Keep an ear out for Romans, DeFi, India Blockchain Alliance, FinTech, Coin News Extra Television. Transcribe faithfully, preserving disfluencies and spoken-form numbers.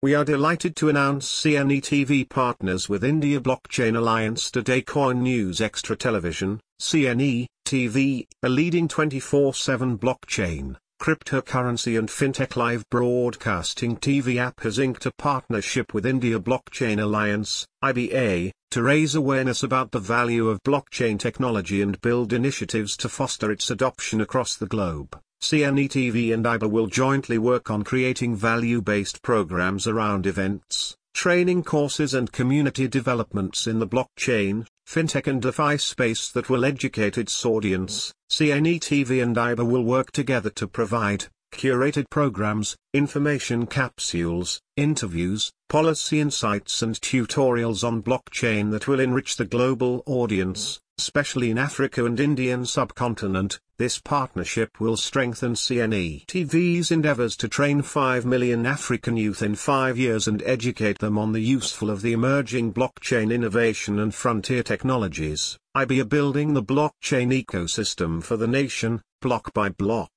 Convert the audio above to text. We are delighted to announce C N E T V partners with India Blockchain Alliance today. Coin News Extra Television, C N E T V, a leading twenty-four seven blockchain, cryptocurrency and fintech live broadcasting T V app has inked a partnership with India Blockchain Alliance, I B A, to raise awareness about the value of blockchain technology and build initiatives to foster its adoption across the globe. C N E T V and I B A will jointly work on creating value-based programs around events, training courses and community developments in the blockchain, fintech and DeFi space that will educate its audience. C N E T V and I B A will work together to provide curated programs, information capsules, interviews, policy insights and tutorials on blockchain that will enrich the global audience, especially in Africa and Indian subcontinent. This partnership will strengthen C N E T V's endeavors to train five million African youth in five years and educate them on the useful of the emerging blockchain innovation and frontier technologies. I B A building the blockchain ecosystem for the nation, block by block.